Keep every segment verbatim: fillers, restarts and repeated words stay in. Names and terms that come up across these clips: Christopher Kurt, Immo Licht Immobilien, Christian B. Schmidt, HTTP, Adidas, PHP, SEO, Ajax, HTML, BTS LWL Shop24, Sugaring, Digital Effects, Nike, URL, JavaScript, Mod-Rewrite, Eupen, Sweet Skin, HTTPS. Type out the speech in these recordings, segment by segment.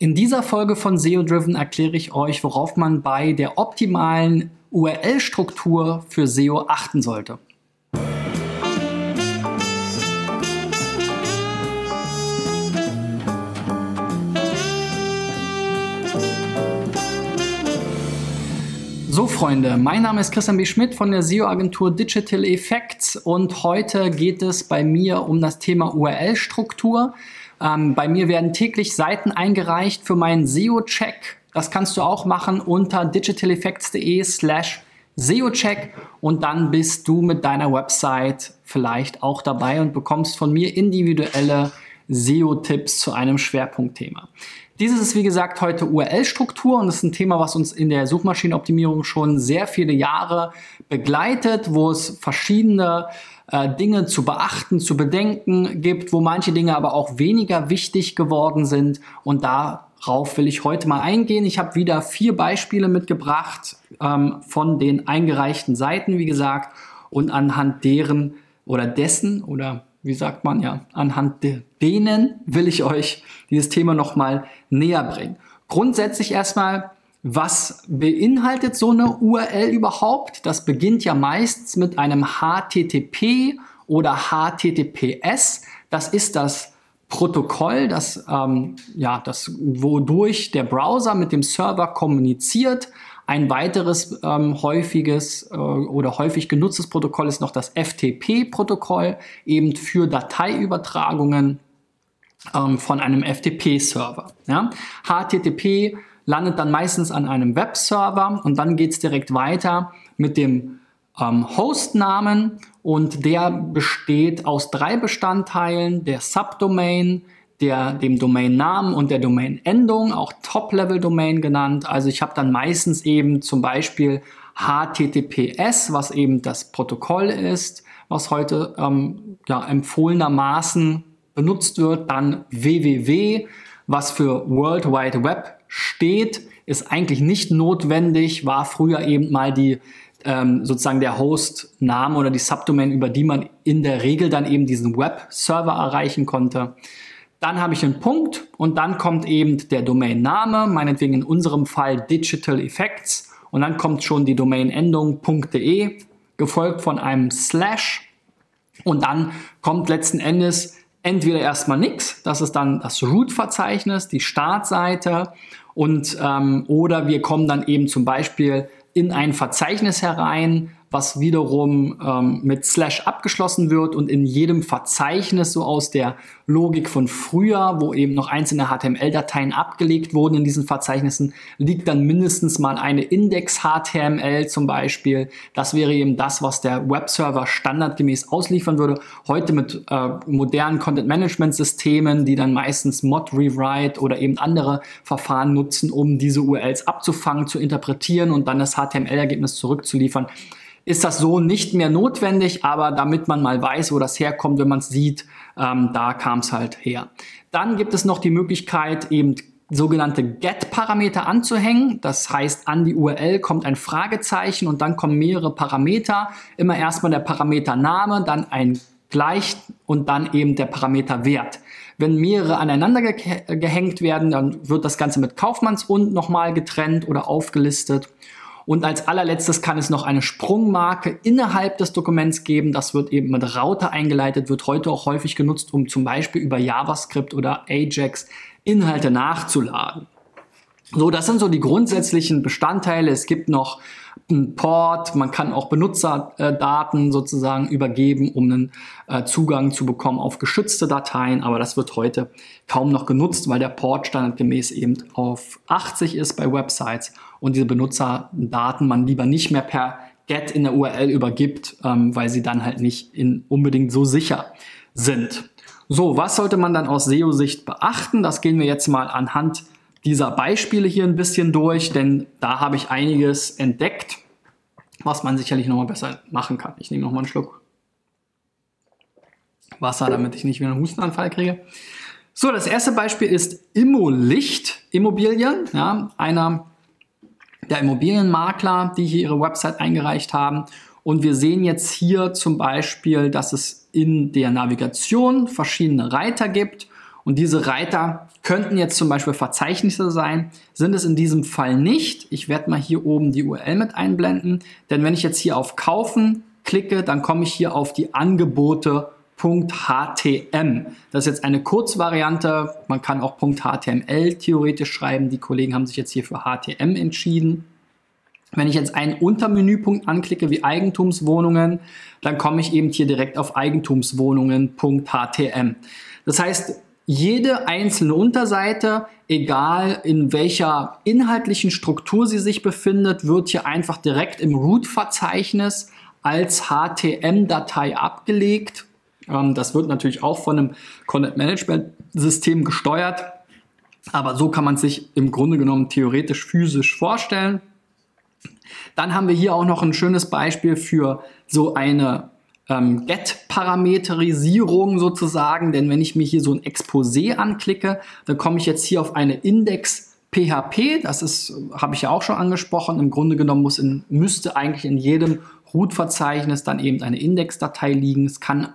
In dieser Folge von S E O-Driven erkläre ich euch, worauf man bei der optimalen U R L-Struktur für S E O achten sollte. So Freunde, mein Name ist Christian B. Schmidt von der S E O-Agentur Digital Effects und heute geht es bei mir um das Thema U R L-Struktur. Ähm, bei mir werden täglich Seiten eingereicht für meinen S E O-Check. Das kannst du auch machen unter digital effects punkt de slash S E O Check und dann bist du mit deiner Website vielleicht auch dabei und bekommst von mir individuelle S E O-Tipps zu einem Schwerpunktthema. Dieses ist wie gesagt heute U R L-Struktur und das ist ein Thema, was uns in der Suchmaschinenoptimierung schon sehr viele Jahre begleitet, wo es verschiedene äh, Dinge zu beachten, zu bedenken gibt, wo manche Dinge aber auch weniger wichtig geworden sind und darauf will ich heute mal eingehen. Ich habe wieder vier Beispiele mitgebracht ähm, von den eingereichten Seiten, wie gesagt, und anhand deren oder dessen oder Wie sagt man ja, anhand de- denen will ich euch dieses Thema nochmal näher bringen. Grundsätzlich erstmal, was beinhaltet so eine U R L überhaupt? Das beginnt ja meistens mit einem H T T P oder H T T P S. Das ist das Protokoll, das, ähm, ja, das, wodurch der Browser mit dem Server kommuniziert. Ein weiteres ähm, häufiges äh, oder häufig genutztes Protokoll ist noch das F T P-Protokoll, eben für Dateiübertragungen ähm, von einem F T P-Server. Ja? H T T P landet dann meistens an einem Webserver und dann geht es direkt weiter mit dem ähm, Hostnamen und der besteht aus drei Bestandteilen, der Subdomain, Der, dem Domainnamen und der Domainendung, auch Top-Level-Domain genannt. Also ich habe dann meistens eben zum Beispiel H T T P S, was eben das Protokoll ist, was heute ähm, ja, empfohlenermaßen benutzt wird. Dann W W W, was für World Wide Web steht, ist eigentlich nicht notwendig, war früher eben mal die ähm, sozusagen der Hostname oder die Subdomain, über die man in der Regel dann eben diesen Web-Server erreichen konnte. Dann habe ich einen Punkt und dann kommt eben der Domainname, meinetwegen in unserem Fall Digital Effects und dann kommt schon die Domainendung .de, gefolgt von einem Slash und dann kommt letzten Endes entweder erstmal nichts, das ist dann das Root-Verzeichnis, die Startseite und ähm, oder wir kommen dann eben zum Beispiel in ein Verzeichnis herein, was wiederum ähm, mit Slash abgeschlossen wird und in jedem Verzeichnis so aus der Logik von früher, wo eben noch einzelne H T M L-Dateien abgelegt wurden in diesen Verzeichnissen, liegt dann mindestens mal eine Index-H T M L zum Beispiel. Das wäre eben das, was der Webserver standardgemäß ausliefern würde. Heute mit äh, modernen Content-Management-Systemen, die dann meistens Mod-Rewrite oder eben andere Verfahren nutzen, um diese U R Ls abzufangen, zu interpretieren und dann das H T M L-Ergebnis zurückzuliefern, ist das so nicht mehr notwendig, aber damit man mal weiß, wo das herkommt, wenn man es sieht, ähm, da kam es halt her. Dann gibt es noch die Möglichkeit, eben sogenannte Get-Parameter anzuhängen. Das heißt, an die U R L kommt ein Fragezeichen und dann kommen mehrere Parameter. Immer erstmal der Parametername, dann ein Gleich und dann eben der Parameterwert. Wenn mehrere aneinander ge- gehängt werden, dann wird das Ganze mit Kaufmanns und nochmal getrennt oder aufgelistet. Und als allerletztes kann es noch eine Sprungmarke innerhalb des Dokuments geben. Das wird eben mit Raute eingeleitet, wird heute auch häufig genutzt, um zum Beispiel über JavaScript oder Ajax Inhalte nachzuladen. So, das sind so die grundsätzlichen Bestandteile. Es gibt noch einen Port, man kann auch Benutzerdaten sozusagen übergeben, um einen Zugang zu bekommen auf geschützte Dateien. Aber das wird heute kaum noch genutzt, weil der Port standardgemäß eben auf achtzig ist bei Websites und diese Benutzerdaten man lieber nicht mehr per Get in der U R L übergibt, ähm, weil sie dann halt nicht in unbedingt so sicher sind. So, was sollte man dann aus S E O-Sicht beachten? Das gehen wir jetzt mal anhand dieser Beispiele hier ein bisschen durch, denn da habe ich einiges entdeckt, was man sicherlich nochmal besser machen kann. Ich nehme nochmal einen Schluck Wasser, damit ich nicht wieder einen Hustenanfall kriege. So, das erste Beispiel ist Immo Licht Immobilien, ja, einer der Immobilienmakler, die hier ihre Website eingereicht haben. Und wir sehen jetzt hier zum Beispiel, dass es in der Navigation verschiedene Reiter gibt. Und diese Reiter könnten jetzt zum Beispiel Verzeichnisse sein, sind es in diesem Fall nicht. Ich werde mal hier oben die U R L mit einblenden, denn wenn ich jetzt hier auf Kaufen klicke, dann komme ich hier auf die Angebote Punkt H T M. Das ist jetzt eine Kurzvariante. Man kann auch Punkt H T M L theoretisch schreiben. Die Kollegen haben sich jetzt hier für H T M entschieden. Wenn ich jetzt einen Untermenüpunkt anklicke wie Eigentumswohnungen, dann komme ich eben hier direkt auf Eigentumswohnungen Punkt H T M. Das heißt, jede einzelne Unterseite, egal in welcher inhaltlichen Struktur sie sich befindet, wird hier einfach direkt im Root-Verzeichnis als H T M-Datei abgelegt. Das wird natürlich auch von einem Content-Management-System gesteuert, aber so kann man sich im Grunde genommen theoretisch physisch vorstellen. Dann haben wir hier auch noch ein schönes Beispiel für so eine ähm, Get-Parameterisierung sozusagen, denn wenn ich mir hier so ein Exposé anklicke, dann komme ich jetzt hier auf eine Index Punkt P H P, das ist, habe ich ja auch schon angesprochen, im Grunde genommen muss in, müsste eigentlich in jedem Root-Verzeichnis dann eben eine Index-Datei liegen, es kann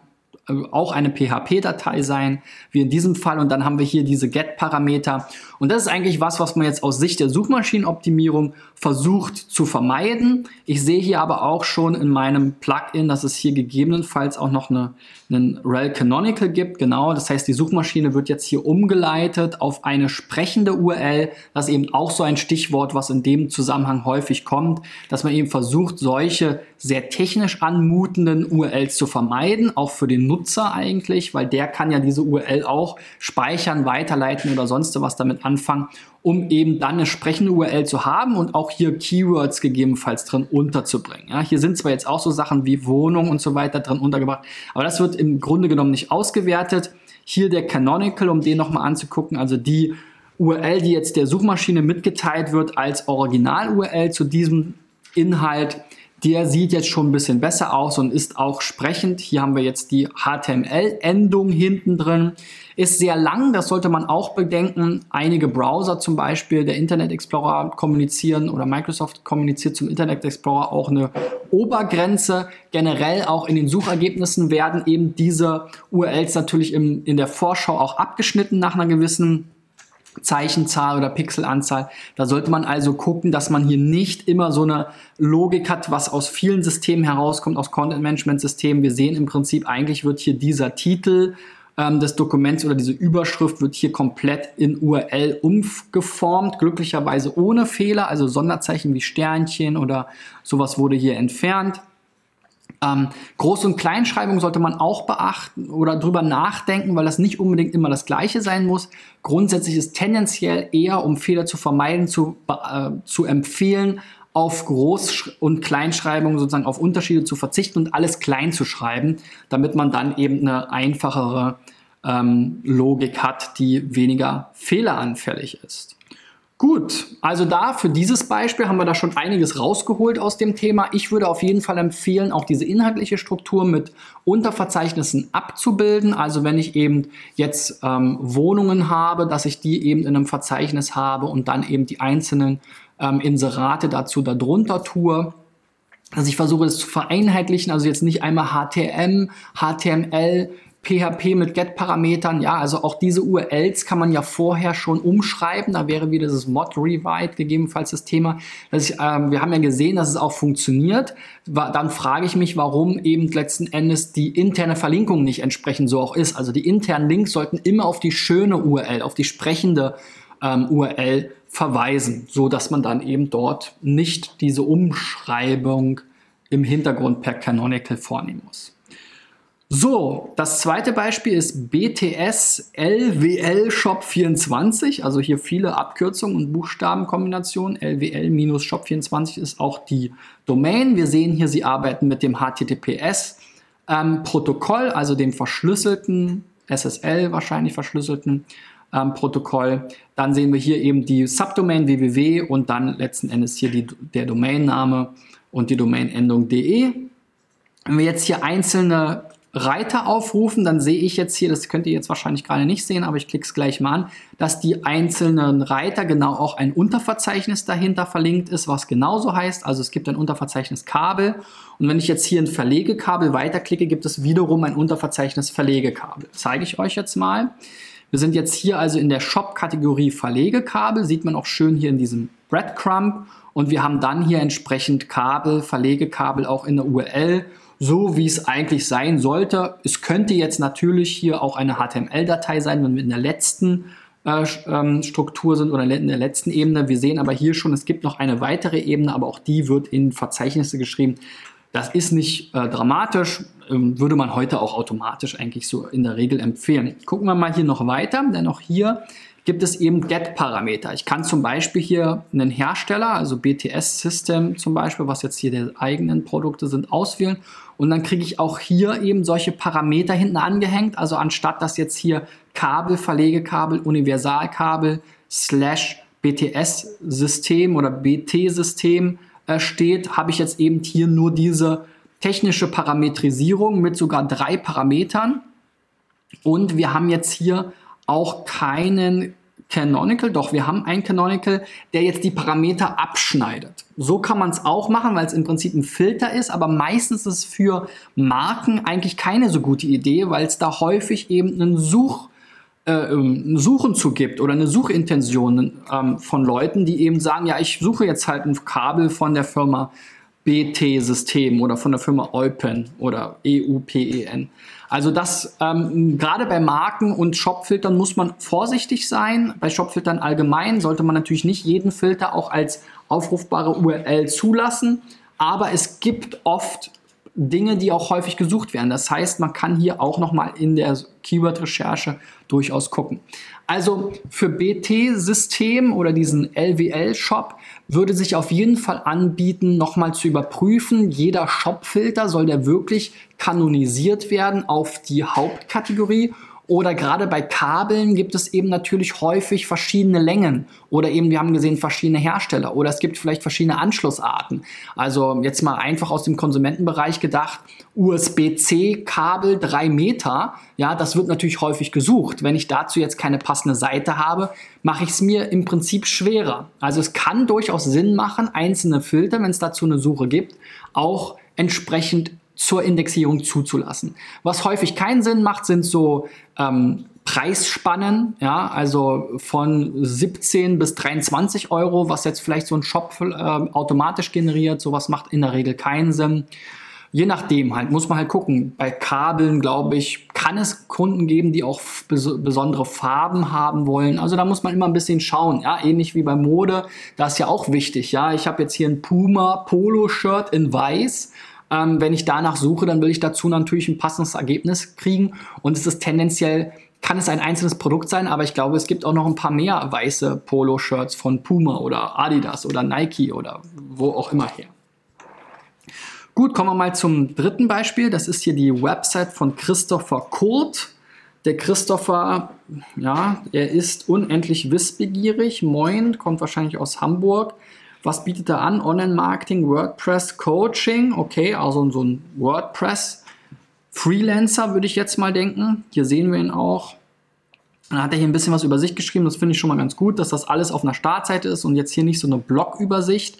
auch eine P H P-Datei sein, wie in diesem Fall. Und dann haben wir hier diese Get-Parameter. Und das ist eigentlich was, was man jetzt aus Sicht der Suchmaschinenoptimierung versucht zu vermeiden. Ich sehe hier aber auch schon in meinem Plugin, dass es hier gegebenenfalls auch noch eine, einen R E L Canonical gibt. Genau, das heißt, die Suchmaschine wird jetzt hier umgeleitet auf eine sprechende U R L. Das ist eben auch so ein Stichwort, was in dem Zusammenhang häufig kommt, dass man eben versucht, solche sehr technisch anmutenden U R Ls zu vermeiden, auch für den Nutzer eigentlich, weil der kann ja diese U R L auch speichern, weiterleiten oder sonst was damit anfangen, um eben dann eine sprechende U R L zu haben und auch hier Keywords gegebenenfalls drin unterzubringen. Ja, hier sind zwar jetzt auch so Sachen wie Wohnung und so weiter drin untergebracht, aber das wird im Grunde genommen nicht ausgewertet. Hier der Canonical, um den nochmal anzugucken, also die U R L, die jetzt der Suchmaschine mitgeteilt wird als Original-U R L zu diesem Inhalt, der sieht jetzt schon ein bisschen besser aus und ist auch sprechend. Hier haben wir jetzt die H T M L-Endung hinten drin. Ist sehr lang, das sollte man auch bedenken. Einige Browser zum Beispiel, der Internet Explorer kommunizieren oder Microsoft kommuniziert zum Internet Explorer auch eine Obergrenze. Generell auch in den Suchergebnissen werden eben diese U R Ls natürlich im, in der Vorschau auch abgeschnitten nach einer gewissen Zeichenzahl oder Pixelanzahl. Da sollte man also gucken, dass man hier nicht immer so eine Logik hat, was aus vielen Systemen herauskommt, aus Content-Management-Systemen. Wir sehen im Prinzip, eigentlich wird hier dieser Titel ähm, des Dokuments oder diese Überschrift wird hier komplett in U R L umgeformt, glücklicherweise ohne Fehler, also Sonderzeichen wie Sternchen oder sowas wurde hier entfernt. Ähm, Groß- und Kleinschreibung sollte man auch beachten oder drüber nachdenken, weil das nicht unbedingt immer das Gleiche sein muss. Grundsätzlich ist tendenziell eher, um Fehler zu vermeiden, zu, äh, zu empfehlen, auf Groß- und Kleinschreibung sozusagen auf Unterschiede zu verzichten und alles klein zu schreiben, damit man dann eben eine einfachere ähm, Logik hat, die weniger fehleranfällig ist. Gut, also da für dieses Beispiel haben wir da schon einiges rausgeholt aus dem Thema. Ich würde auf jeden Fall empfehlen, auch diese inhaltliche Struktur mit Unterverzeichnissen abzubilden. Also wenn ich eben jetzt ähm, Wohnungen habe, dass ich die eben in einem Verzeichnis habe und dann eben die einzelnen ähm, Inserate dazu darunter tue. Also ich versuche es zu vereinheitlichen, also jetzt nicht einmal H T M, H T M L, P H P mit Get-Parametern, ja, also auch diese U R Ls kann man ja vorher schon umschreiben, da wäre wieder dieses Mod-Rewrite gegebenenfalls das Thema. Dass ich, ähm, wir haben ja gesehen, dass es auch funktioniert, dann frage ich mich, warum eben letzten Endes die interne Verlinkung nicht entsprechend so auch ist. Also die internen Links sollten immer auf die schöne U R L, auf die sprechende ähm, U R L verweisen, so dass man dann eben dort nicht diese Umschreibung im Hintergrund per Canonical vornehmen muss. So, das zweite Beispiel ist B T S L W L Shop vierundzwanzig, also hier viele Abkürzungen und Buchstabenkombinationen. L W L Shop vierundzwanzig ist auch die Domain. Wir sehen hier, sie arbeiten mit dem H T T P S-Protokoll, ähm, also dem verschlüsselten, S S L wahrscheinlich verschlüsselten ähm, Protokoll. Dann sehen wir hier eben die Subdomain w w w und dann letzten Endes hier die, der Domainname und die Domainendung de. Wenn wir jetzt hier einzelne Reiter aufrufen, dann sehe ich jetzt hier, das könnt ihr jetzt wahrscheinlich gerade nicht sehen, aber ich klicke es gleich mal an, dass die einzelnen Reiter genau auch ein Unterverzeichnis dahinter verlinkt ist, was genauso heißt, also es gibt ein Unterverzeichnis Kabel und wenn ich jetzt hier ein Verlegekabel weiterklicke, gibt es wiederum ein Unterverzeichnis Verlegekabel. Zeige ich euch jetzt mal. Wir sind jetzt hier also in der Shop-Kategorie Verlegekabel, sieht man auch schön hier in diesem Breadcrumb, und wir haben dann hier entsprechend Kabel, Verlegekabel auch in der U R L, so wie es eigentlich sein sollte. Es könnte jetzt natürlich hier auch eine H T M L-Datei sein, wenn wir in der letzten äh, Struktur sind oder in der letzten Ebene. Wir sehen aber hier schon, es gibt noch eine weitere Ebene, aber auch die wird in Verzeichnisse geschrieben. Das ist nicht äh, dramatisch, ähm, würde man heute auch automatisch eigentlich so in der Regel empfehlen. Gucken wir mal hier noch weiter, denn auch hier gibt es eben Get-Parameter. Ich kann zum Beispiel hier einen Hersteller, also B T S System zum Beispiel, was jetzt hier der eigenen Produkte sind, auswählen. Und dann kriege ich auch hier eben solche Parameter hinten angehängt. Also anstatt dass jetzt hier Kabel, Verlegekabel, Universalkabel, slash B T S System oder B T System steht, habe ich jetzt eben hier nur diese technische Parametrisierung mit sogar drei Parametern, und wir haben jetzt hier auch keinen Canonical, doch wir haben einen Canonical, der jetzt die Parameter abschneidet. So kann man es auch machen, weil es im Prinzip ein Filter ist, aber meistens ist es für Marken eigentlich keine so gute Idee, weil es da häufig eben einen Such Äh, Suchen zu gibt oder eine Suchintention ähm, von Leuten, die eben sagen, ja, ich suche jetzt halt ein Kabel von der Firma B T System oder von der Firma Eupen oder E U P E N. Also das, ähm, gerade bei Marken und Shopfiltern muss man vorsichtig sein. Bei Shopfiltern allgemein sollte man natürlich nicht jeden Filter auch als aufrufbare U R L zulassen, aber es gibt oft Dinge, die auch häufig gesucht werden. Das heißt, man kann hier auch nochmal in der Keyword-Recherche durchaus gucken. Also für B T System oder diesen L W L-Shop würde sich auf jeden Fall anbieten, nochmal zu überprüfen, jeder Shop-Filter, soll der wirklich kanonisiert werden auf die Hauptkategorie? Oder gerade bei Kabeln gibt es eben natürlich häufig verschiedene Längen oder eben, wir haben gesehen, verschiedene Hersteller oder es gibt vielleicht verschiedene Anschlussarten. Also jetzt mal einfach aus dem Konsumentenbereich gedacht, U S B C Kabel drei Meter, ja, das wird natürlich häufig gesucht. Wenn ich dazu jetzt keine passende Seite habe, mache ich es mir im Prinzip schwerer. Also es kann durchaus Sinn machen, einzelne Filter, wenn es dazu eine Suche gibt, auch entsprechend zur Indexierung zuzulassen. Was häufig keinen Sinn macht, sind so ähm, Preisspannen, ja, also von siebzehn bis dreiundzwanzig Euro, was jetzt vielleicht so ein Shop äh, automatisch generiert, sowas macht in der Regel keinen Sinn. Je nachdem halt, muss man halt gucken. Bei Kabeln, glaube ich, kann es Kunden geben, die auch bes- besondere Farben haben wollen. Also da muss man immer ein bisschen schauen, ja, ähnlich wie bei Mode, das ist ja auch wichtig, ja. Ich habe jetzt hier ein Puma Polo-Shirt in weiß. Ähm, wenn ich danach suche, dann will ich dazu natürlich ein passendes Ergebnis kriegen, und es ist tendenziell, kann es ein einzelnes Produkt sein, aber ich glaube, es gibt auch noch ein paar mehr weiße Polo-Shirts von Puma oder Adidas oder Nike oder wo auch immer her. Gut, kommen wir mal zum dritten Beispiel. Das ist hier die Website von Christopher Kurt. Der Christopher, ja, er ist unendlich wissbegierig. Moin, kommt wahrscheinlich aus Hamburg. Was bietet er an? Online-Marketing, WordPress, Coaching. Okay, also so ein WordPress-Freelancer würde ich jetzt mal denken. Hier sehen wir ihn auch. Dann hat er hier ein bisschen was über sich geschrieben. Das finde ich schon mal ganz gut, dass das alles auf einer Startseite ist und jetzt hier nicht so eine Blog-Übersicht.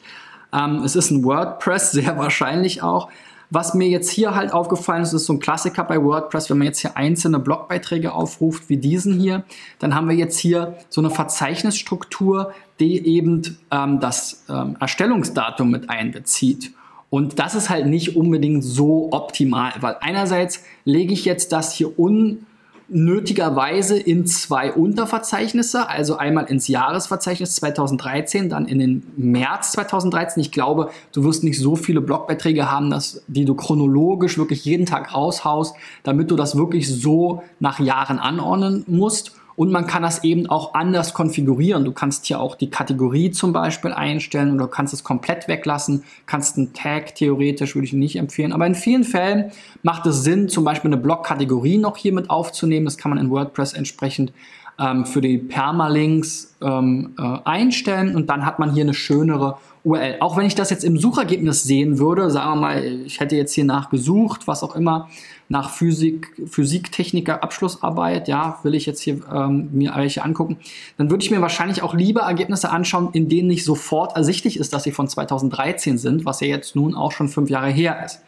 Ähm, es ist ein WordPress, sehr wahrscheinlich auch. Was mir jetzt hier halt aufgefallen ist, ist so ein Klassiker bei WordPress, wenn man jetzt hier einzelne Blogbeiträge aufruft, wie diesen hier, dann haben wir jetzt hier so eine Verzeichnisstruktur, die eben ähm, das ähm, Erstellungsdatum mit einbezieht. Und das ist halt nicht unbedingt so optimal, weil einerseits lege ich jetzt das hier unnötigerweise in zwei Unterverzeichnisse, also einmal ins Jahresverzeichnis zweitausenddreizehn, dann in den März zweitausenddreizehn. Ich glaube, du wirst nicht so viele Blogbeiträge haben, dass, die du chronologisch wirklich jeden Tag raushaust, damit du das wirklich so nach Jahren anordnen musst. Und man kann das eben auch anders konfigurieren. Du kannst hier auch die Kategorie zum Beispiel einstellen oder du kannst es komplett weglassen. Kannst einen Tag, theoretisch würde ich nicht empfehlen. Aber in vielen Fällen macht es Sinn, zum Beispiel eine Blog-Kategorie noch hier mit aufzunehmen. Das kann man in WordPress entsprechend ähm, für die Permalinks ähm, äh, einstellen. Und dann hat man hier eine schönere U R L. Auch wenn ich das jetzt im Suchergebnis sehen würde, sagen wir mal, ich hätte jetzt hier nachgesucht, was auch immer, nach Physik, Physiktechniker Abschlussarbeit, ja, will ich jetzt hier ähm, mir welche angucken, dann würde ich mir wahrscheinlich auch lieber Ergebnisse anschauen, in denen nicht sofort ersichtlich ist, dass sie von zweitausenddreizehn sind, was ja jetzt nun auch schon fünf Jahre her ist.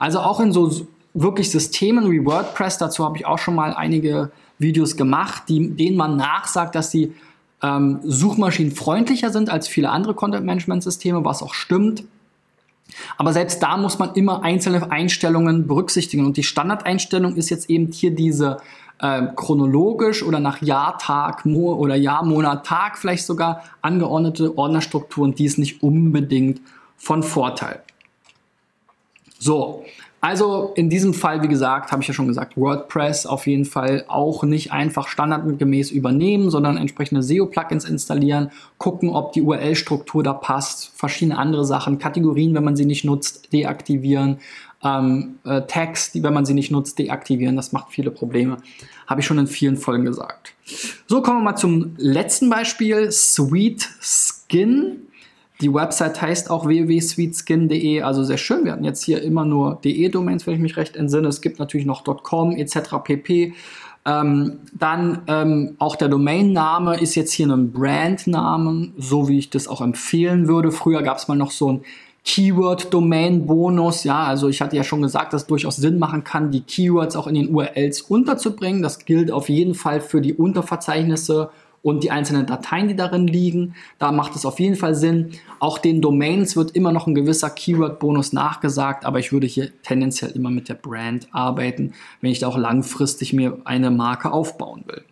Also auch in so wirklich Systemen wie WordPress, dazu habe ich auch schon mal einige Videos gemacht, die, denen man nachsagt, dass sie ähm, suchmaschinenfreundlicher sind als viele andere Content-Management-Systeme, was auch stimmt. Aber selbst da muss man immer einzelne Einstellungen berücksichtigen. Und die Standardeinstellung ist jetzt eben hier diese äh, chronologisch oder nach Jahr, Tag Mo- oder Jahr, Monat, Tag vielleicht sogar angeordnete Ordnerstrukturen, die ist nicht unbedingt von Vorteil. So, also in diesem Fall, wie gesagt, habe ich ja schon gesagt, WordPress auf jeden Fall auch nicht einfach standardgemäß übernehmen, sondern entsprechende S E O-Plugins installieren, gucken, ob die U R L-Struktur da passt, verschiedene andere Sachen, Kategorien, wenn man sie nicht nutzt, deaktivieren, ähm, äh, Tags, die, wenn man sie nicht nutzt, deaktivieren, das macht viele Probleme, habe ich schon in vielen Folgen gesagt. So, kommen wir mal zum letzten Beispiel, Sweet Skin. Die Website heißt auch w w w punkt sweet skin punkt d e, also sehr schön. Wir hatten jetzt hier immer nur D E-Domains, wenn ich mich recht entsinne. Es gibt natürlich noch .com et cetera pp. Ähm, dann ähm, auch der Domainname ist jetzt hier ein Brandnamen, so wie ich das auch empfehlen würde. Früher gab es mal noch so ein Keyword-Domain-Bonus. Ja, also ich hatte ja schon gesagt, dass es durchaus Sinn machen kann, die Keywords auch in den U R Ls unterzubringen. Das gilt auf jeden Fall für die Unterverzeichnisse und die einzelnen Dateien, die darin liegen, da macht es auf jeden Fall Sinn. Auch den Domains wird immer noch ein gewisser Keyword-Bonus nachgesagt, aber ich würde hier tendenziell immer mit der Brand arbeiten, wenn ich da auch langfristig mir eine Marke aufbauen will.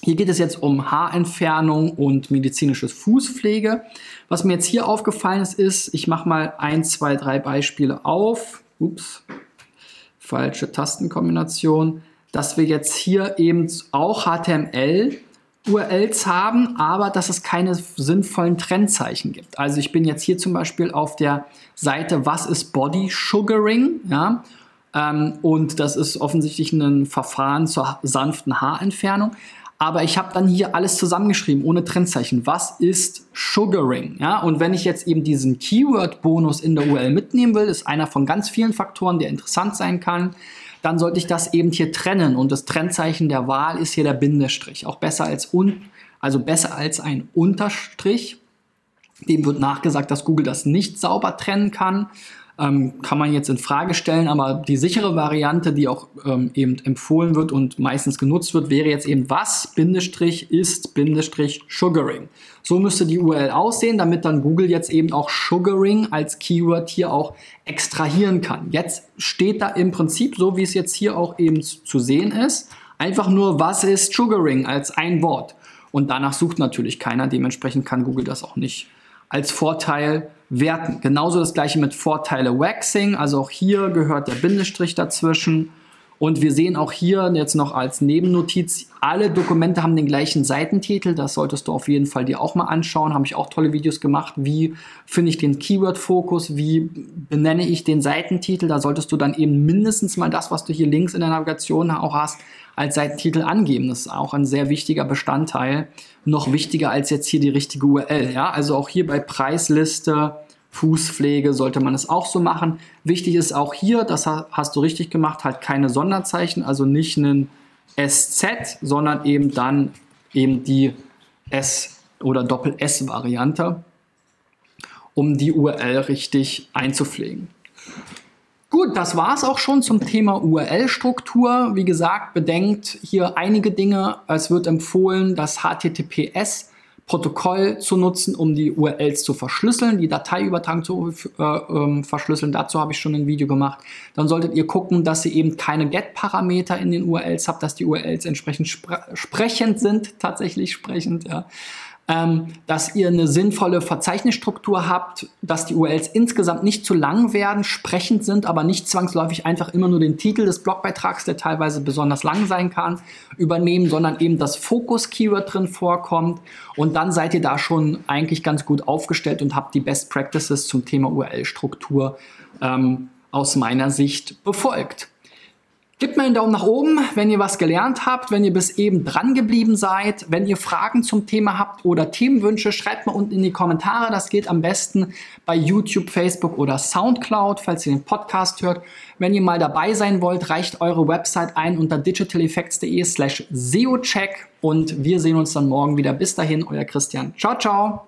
Hier geht es jetzt um Haarentfernung und medizinische Fußpflege. Was mir jetzt hier aufgefallen ist, ist, ich mache mal ein, zwei, drei Beispiele auf. Ups, falsche Tastenkombination. Dass wir jetzt hier eben auch H T M L U R Ls haben, aber dass es keine sinnvollen Trennzeichen gibt. Also ich bin jetzt hier zum Beispiel auf der Seite Was ist Body Sugaring? Ja? Ähm, und das ist offensichtlich ein Verfahren zur sanften Haarentfernung. Aber ich habe dann hier alles zusammengeschrieben, ohne Trennzeichen. Was ist Sugaring? Ja? Und wenn ich jetzt eben diesen Keyword-Bonus in der U R L mitnehmen will, ist einer von ganz vielen Faktoren, der interessant sein kann, dann sollte ich das eben hier trennen. Und das Trennzeichen der Wahl ist hier der Bindestrich. Auch besser als, un- also besser als ein Unterstrich. Dem wird nachgesagt, dass Google das nicht sauber trennen kann. Ähm, kann man jetzt in Frage stellen, aber die sichere Variante, die auch ähm, eben empfohlen wird und meistens genutzt wird, wäre jetzt eben was Bindestrich ist Bindestrich Sugaring. So müsste die U R L aussehen, damit dann Google jetzt eben auch Sugaring als Keyword hier auch extrahieren kann. Jetzt steht da im Prinzip, so wie es jetzt hier auch eben zu sehen ist, einfach nur was ist Sugaring als ein Wort. Und danach sucht natürlich keiner, dementsprechend kann Google das auch nicht als Vorteil werten. Genauso das gleiche mit Vorteile Waxing, also auch hier gehört der Bindestrich dazwischen. Und wir sehen auch hier jetzt noch als Nebennotiz, alle Dokumente haben den gleichen Seitentitel, das solltest du auf jeden Fall dir auch mal anschauen, habe ich auch tolle Videos gemacht, wie finde ich den Keyword-Fokus, wie benenne ich den Seitentitel, da solltest du dann eben mindestens mal das, was du hier links in der Navigation auch hast, als Seitentitel angeben. Das ist auch ein sehr wichtiger Bestandteil, noch wichtiger als jetzt hier die richtige U R L. Ja? Also auch hier bei Preisliste, Fußpflege sollte man es auch so machen. Wichtig ist auch hier, das hast du richtig gemacht, halt keine Sonderzeichen, also nicht einen S Z, sondern eben dann eben die S- oder Doppel-S-Variante, um die U R L richtig einzupflegen. Gut, das war es auch schon zum Thema U R L-Struktur. Wie gesagt, bedenkt hier einige Dinge. Es wird empfohlen, das H T T P S Protokoll zu nutzen, um die U R Ls zu verschlüsseln, die Dateiübertragung zu äh, äh, verschlüsseln. Dazu habe ich schon ein Video gemacht. Dann solltet ihr gucken, dass ihr eben keine Get-Parameter in den U R Ls habt, dass die U R Ls entsprechend spre- sprechend sind, tatsächlich sprechend, ja. Ähm, dass ihr eine sinnvolle Verzeichnisstruktur habt, dass die U R Ls insgesamt nicht zu lang werden, sprechend sind, aber nicht zwangsläufig einfach immer nur den Titel des Blogbeitrags, der teilweise besonders lang sein kann, übernehmen, sondern eben das Fokus-Keyword drin vorkommt und dann seid ihr da schon eigentlich ganz gut aufgestellt und habt die Best Practices zum Thema U R L-Struktur ähm, aus meiner Sicht befolgt. Gebt mir einen Daumen nach oben, wenn ihr was gelernt habt, wenn ihr bis eben dran geblieben seid. Wenn ihr Fragen zum Thema habt oder Themenwünsche, schreibt mal unten in die Kommentare. Das geht am besten bei YouTube, Facebook oder Soundcloud, falls ihr den Podcast hört. Wenn ihr mal dabei sein wollt, reicht eure Website ein unter digitaleffects punkt d e slash S E O Check und wir sehen uns dann morgen wieder. Bis dahin, euer Christian. Ciao, ciao.